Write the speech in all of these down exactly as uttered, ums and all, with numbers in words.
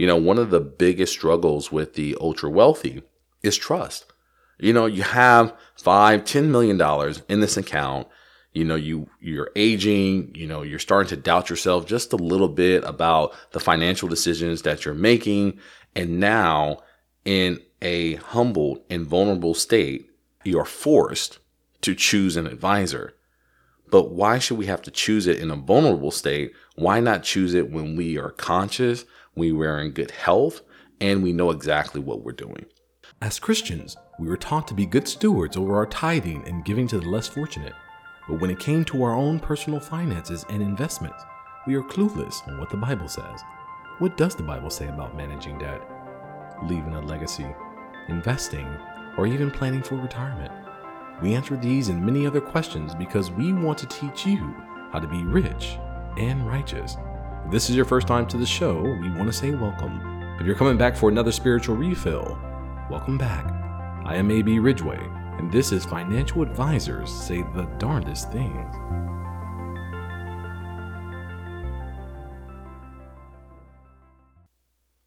You know, one of the biggest struggles with the ultra wealthy is trust. You know, you have five, ten million dollars in this account. You know, you, you're aging, you know, you're starting to doubt yourself just a little bit about the financial decisions that you're making. And now in a humble and vulnerable state, you're forced to choose an advisor. But why should we have to choose it in a vulnerable state? Why not choose it when we are conscious, we were in good health, and we know exactly what we're doing? As Christians, we were taught to be good stewards over our tithing and giving to the less fortunate. But when it came to our own personal finances and investments, we are clueless on what the Bible says. What does the Bible say about managing debt, leaving a legacy, investing, or even planning for retirement? We answer these and many other questions because we want to teach you how to be rich and righteous. If this is your first time to the show, we want to say welcome. If you're coming back for another spiritual refill, welcome back. I am A B. Ridgeway, and this is Financial Advisors Say the Darndest Things.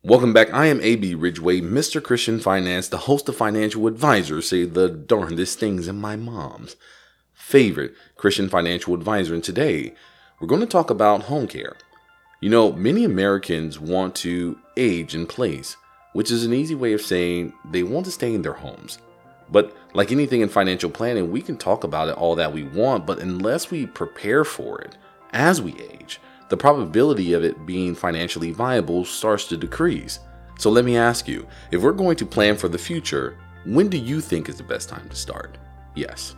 Welcome back. I am A B. Ridgeway, Mister Christian Finance, the host of Financial Advisors Say the Darndest Things, and my mom's favorite Christian financial advisor. And today, we're going to talk about home care. You know, many Americans want to age in place, which is an easy way of saying they want to stay in their homes. But like anything in financial planning, we can talk about it all that we want, but unless we prepare for it as we age, the probability of it being financially viable starts to decrease. So let me ask you, if we're going to plan for the future, when do you think is the best time to start? Yes,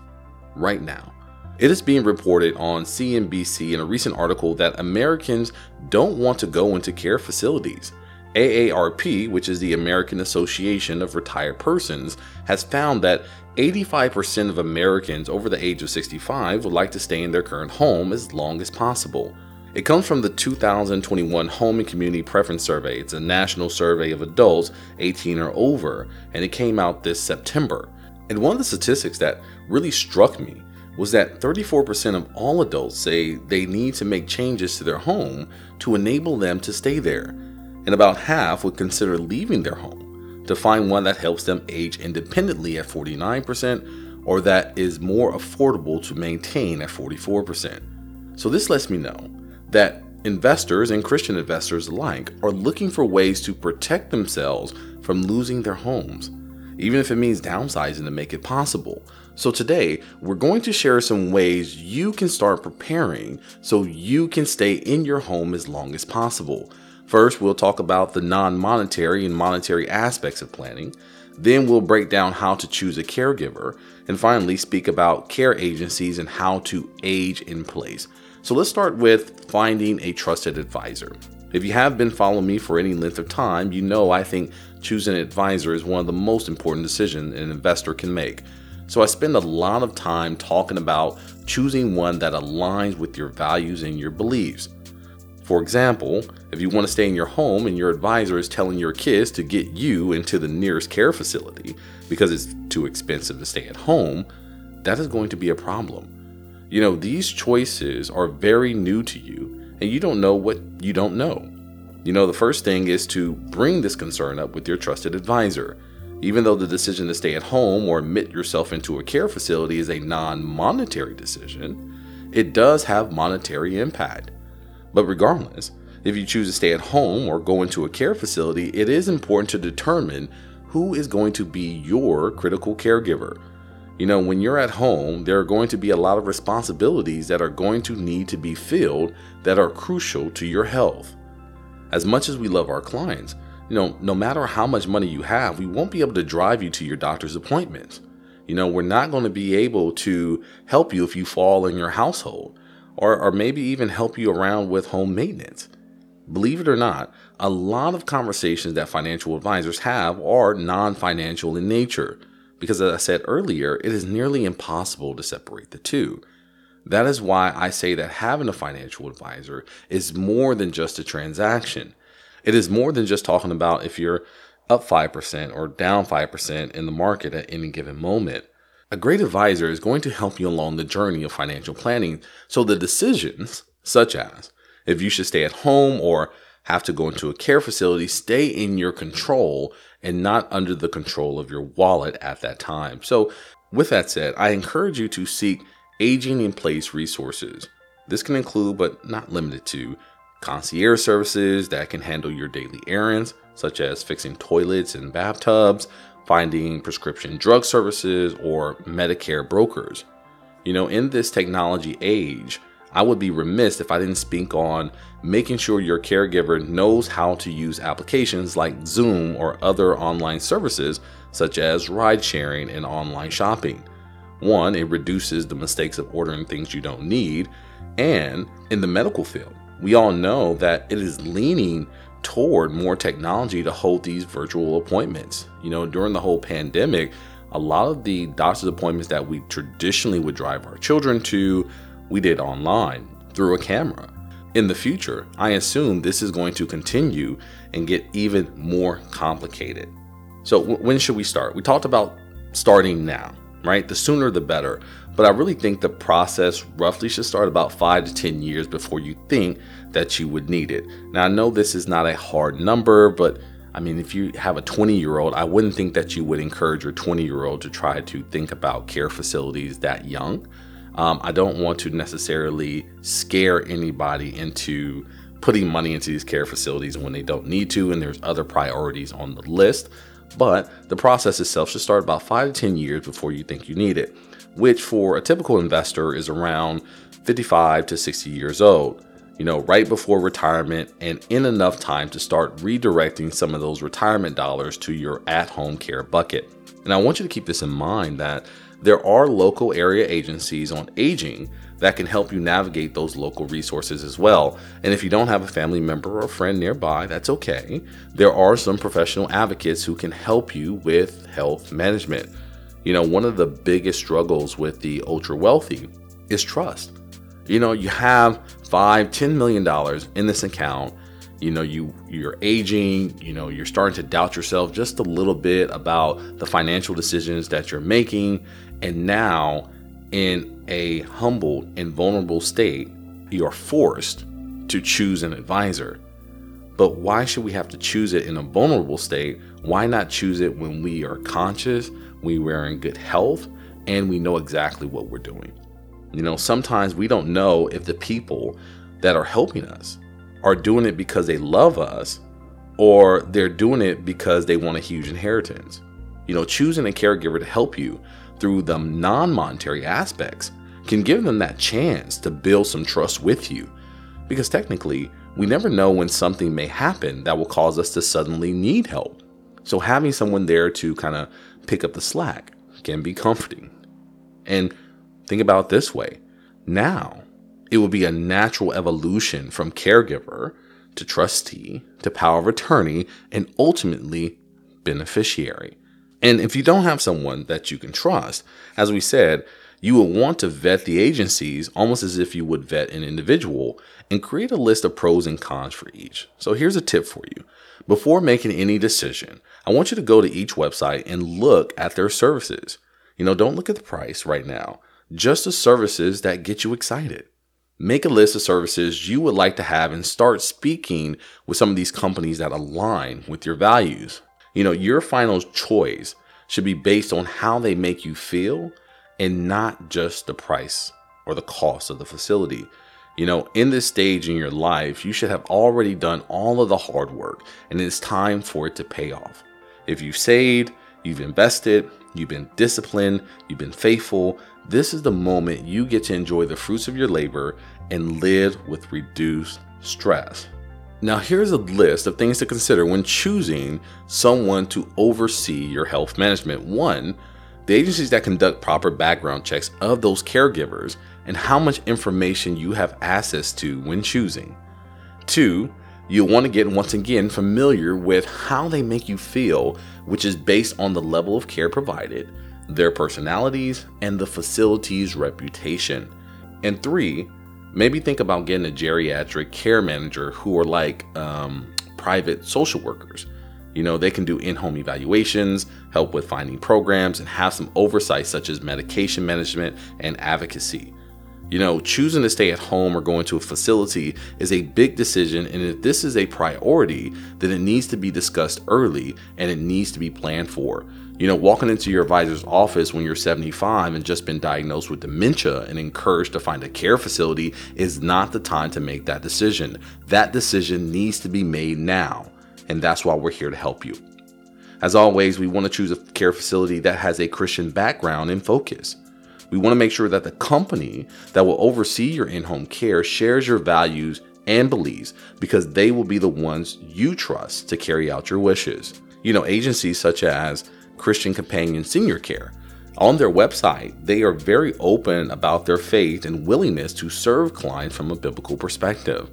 right now. It is being reported on C N B C in a recent article that Americans don't want to go into care facilities. A A R P, which is the American Association of Retired Persons, has found that eighty-five percent of Americans over the age of sixty-five would like to stay in their current home as long as possible. It comes from the two thousand twenty-one Home and Community Preference Survey. It's a national survey of adults eighteen or over, and it came out this September. And one of the statistics that really struck me was that thirty-four percent of all adults say they need to make changes to their home to enable them to stay there. And about half would consider leaving their home to find one that helps them age independently at forty-nine percent, or that is more affordable to maintain at forty-four percent. So this lets me know that investors and Christian investors alike are looking for ways to protect themselves from losing their homes, even if it means downsizing to make it possible. So today, we're going to share some ways you can start preparing so you can stay in your home as long as possible. First, we'll talk about the non-monetary and monetary aspects of planning. Then we'll break down how to choose a caregiver. And finally, speak about care agencies and how to age in place. So let's start with finding a trusted advisor. If you have been following me for any length of time, you know I think choosing an advisor is one of the most important decisions an investor can make. So I spend a lot of time talking about choosing one that aligns with your values and your beliefs. For example, if you want to stay in your home and your advisor is telling your kids to get you into the nearest care facility because it's too expensive to stay at home, that is going to be a problem. You know, these choices are very new to you, and you don't know what you don't know. You know, the first thing is to bring this concern up with your trusted advisor. Even though the decision to stay at home or admit yourself into a care facility is a non-monetary decision, it does have monetary impact. But regardless, if you choose to stay at home or go into a care facility, it is important to determine who is going to be your critical caregiver. You know, when you're at home, there are going to be a lot of responsibilities that are going to need to be filled that are crucial to your health. As much as we love our clients, you know, no matter how much money you have, we won't be able to drive you to your doctor's appointments. You know, we're not going to be able to help you if you fall in your household, or, or maybe even help you around with home maintenance. Believe it or not, a lot of conversations that financial advisors have are non-financial in nature. Because as I said earlier, it is nearly impossible to separate the two. That is why I say that having a financial advisor is more than just a transaction. It is more than just talking about if you're up five percent or down five percent in the market at any given moment. A great advisor is going to help you along the journey of financial planning. So the decisions, such as if you should stay at home or have to go into a care facility, stay in your control and not under the control of your wallet at that time. So with that said, I encourage you to seek aging in place resources. This can include, but not limited to, concierge services that can handle your daily errands, such as fixing toilets and bathtubs, finding prescription drug services, or Medicare brokers. You know, in this technology age, I would be remiss if I didn't speak on making sure your caregiver knows how to use applications like Zoom or other online services, such as ride sharing and online shopping. One, it reduces the mistakes of ordering things you don't need. And in the medical field, we all know that it is leaning toward more technology to hold these virtual appointments. You know, during the whole pandemic, a lot of the doctor's appointments that we traditionally would drive our children to, we did online through a camera. In the future, I assume this is going to continue and get even more complicated. So w- when should we start? We talked about starting now, right? The sooner the better. But I really think the process roughly should start about five to ten years before you think that you would need it. Now, I know this is not a hard number, but I mean, if you have a twenty year old, I wouldn't think that you would encourage your twenty year old to try to think about care facilities that young. Um, I don't want to necessarily scare anybody into putting money into these care facilities when they don't need to, and there's other priorities on the list. But the process itself should start about five to ten years before you think you need it, which for a typical investor is around fifty-five to sixty years old, you know, right before retirement, and in enough time to start redirecting some of those retirement dollars to your at-home care bucket. And I want you to keep this in mind that there are local area agencies on aging that can help you navigate those local resources as well. And if you don't have a family member or friend nearby, that's okay. There are some professional advocates who can help you with health management. You know, one of the biggest struggles with the ultra wealthy is trust. You know, you have five, ten million dollars in this account. You know, you, you're aging, you know, you're starting to doubt yourself just a little bit about the financial decisions that you're making. And now in a humble and vulnerable state, you are forced to choose an advisor. But why should we have to choose it in a vulnerable state? Why not choose it when we are conscious, we are in good health, and we know exactly what we're doing? You know, sometimes we don't know if the people that are helping us are doing it because they love us, or they're doing it because they want a huge inheritance. You know, choosing a caregiver to help you through the non-monetary aspects can give them that chance to build some trust with you, because technically we never know when something may happen that will cause us to suddenly need help. So having someone there to kind of pick up the slack can be comforting. And think about it this way. Now, it will be a natural evolution from caregiver to trustee to power of attorney and ultimately beneficiary. And if you don't have someone that you can trust, as we said, you will want to vet the agencies almost as if you would vet an individual and create a list of pros and cons for each. So here's a tip for you. Before making any decision, I want you to go to each website and look at their services. You know, don't look at the price right now, just the services that get you excited. Make a list of services you would like to have and start speaking with some of these companies that align with your values. You know, your final choice should be based on how they make you feel and not just the price or the cost of the facility. You know, in this stage in your life, you should have already done all of the hard work, and it's time for it to pay off. If you've saved, you've invested, you've been disciplined, you've been faithful, this is the moment you get to enjoy the fruits of your labor and live with reduced stress. Now, here's a list of things to consider when choosing someone to oversee your health management. One, the agencies that conduct proper background checks of those caregivers and how much information you have access to when choosing. Two, you'll want to get once again familiar with how they make you feel, which is based on the level of care provided, their personalities, and the facility's reputation. And three, maybe think about getting a geriatric care manager who are like um, private social workers. You know, they can do in-home evaluations, help with finding programs, and have some oversight such as medication management and advocacy. You know, choosing to stay at home or going to a facility is a big decision, and if this is a priority, then it needs to be discussed early and it needs to be planned for. You know, walking into your advisor's office when you're seventy-five and just been diagnosed with dementia and encouraged to find a care facility is not the time to make that decision. That decision needs to be made now, and that's why we're here to help you. As always, we want to choose a care facility that has a Christian background and focus. We want to make sure that the company that will oversee your in-home care shares your values and beliefs, because they will be the ones you trust to carry out your wishes. You know, agencies such as Christian Companion Senior Care, on their website, they are very open about their faith and willingness to serve clients from a biblical perspective.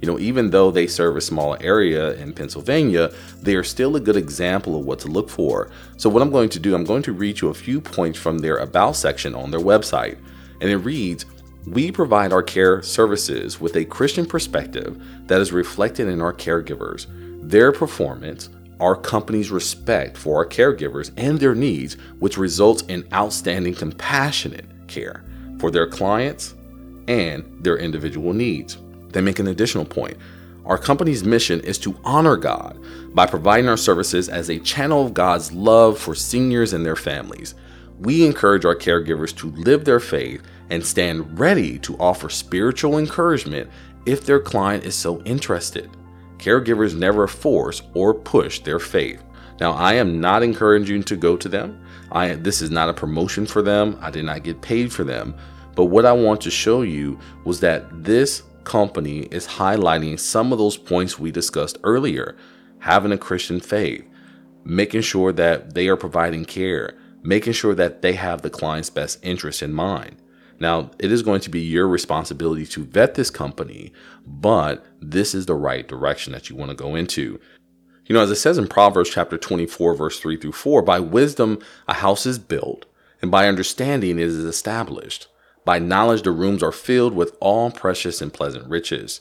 You know, even though they serve a small area in Pennsylvania, they are still a good example of what to look for. So what I'm going to do, I'm going to read you a few points from their About section on their website. And it reads, "We provide our care services with a Christian perspective that is reflected in our caregivers, their performance, our company's respect for our caregivers and their needs, which results in outstanding compassionate care for their clients and their individual needs." They make an additional point. "Our company's mission is to honor God by providing our services as a channel of God's love for seniors and their families. We encourage our caregivers to live their faith and stand ready to offer spiritual encouragement if their client is so interested. Caregivers never force or push their faith." Now, I am not encouraging you to go to them. I, this is not a promotion for them. I did not get paid for them. But what I want to show you was that this company is highlighting some of those points we discussed earlier: having a Christian faith, making sure that they are providing care, making sure that they have the client's best interest in mind. Now, it is going to be your responsibility to vet this company, but this is the right direction that you want to go into. You know, as it says in Proverbs chapter twenty-four, verse three through four, "By wisdom a house is built, and by understanding it is established. By knowledge, the rooms are filled with all precious and pleasant riches."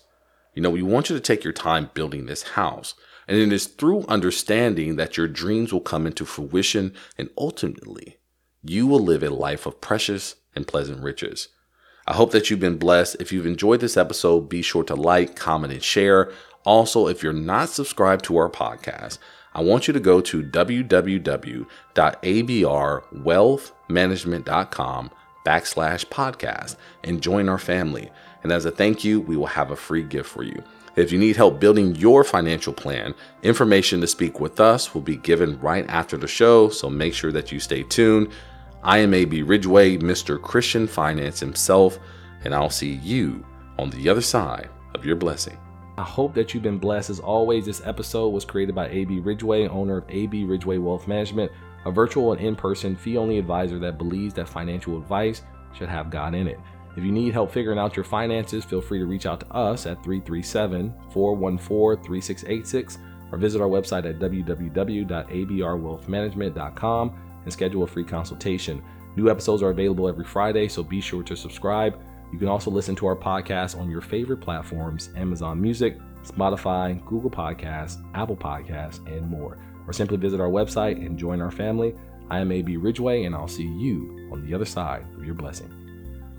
You know, we want you to take your time building this house. And it is through understanding that your dreams will come into fruition, and ultimately, you will live a life of precious and pleasant riches. I hope that you've been blessed. If you've enjoyed this episode, be sure to like, comment, and share. Also, if you're not subscribed to our podcast, I want you to go to w w w dot a b r wealth management dot com backslash podcast and join our family. And as a thank you, we will have a free gift for you. If you need help building your financial plan, information to speak with us will be given right after the show, so make sure that you stay tuned. I am A B Ridgeway, Mister Christian Finance himself, and I'll see you on the other side of your blessing. I hope that you've been blessed. As always, this episode was created by A B Ridgeway, owner of A B Ridgeway Wealth Management, a virtual and in-person fee-only advisor that believes that financial advice should have God in it. If you need help figuring out your finances, feel free to reach out to us at three three seven, four one four, three six eight six or visit our website at w w w dot a b r wealth management dot com and schedule a free consultation. New episodes are available every Friday, so be sure to subscribe. You can also listen to our podcast on your favorite platforms: Amazon Music, Spotify, Google Podcasts, Apple Podcasts, and more. Or simply visit our website and join our family. I am A B Ridgeway, and I'll see you on the other side of your blessing.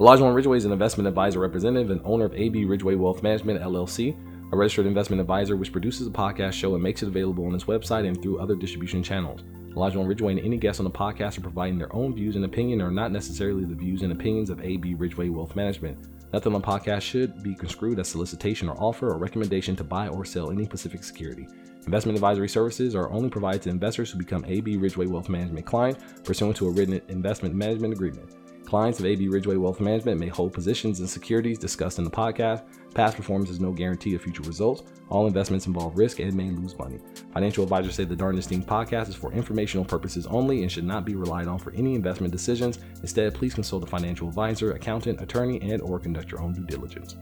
Elijah Olajuwon Ridgway is an investment advisor representative and owner of A B Ridgeway Wealth Management, L L C, a registered investment advisor which produces a podcast show and makes it available on its website and through other distribution channels. Elijah Olajuwon Ridgway and any guests on the podcast are providing their own views and opinion and are not necessarily the views and opinions of A B Ridgeway Wealth Management. Nothing on the podcast should be construed as solicitation or offer or recommendation to buy or sell any specific security. Investment advisory services are only provided to investors who become A B Ridgeway Wealth Management client pursuant to a written investment management agreement. Clients of A B Ridgeway Wealth Management may hold positions in securities discussed in the podcast. Past performance is no guarantee of future results. All investments involve risk and may lose money. Financial advisors say the Darn Esteemed podcast is for informational purposes only and should not be relied on for any investment decisions. Instead, please consult a financial advisor, accountant, attorney, and or conduct your own due diligence.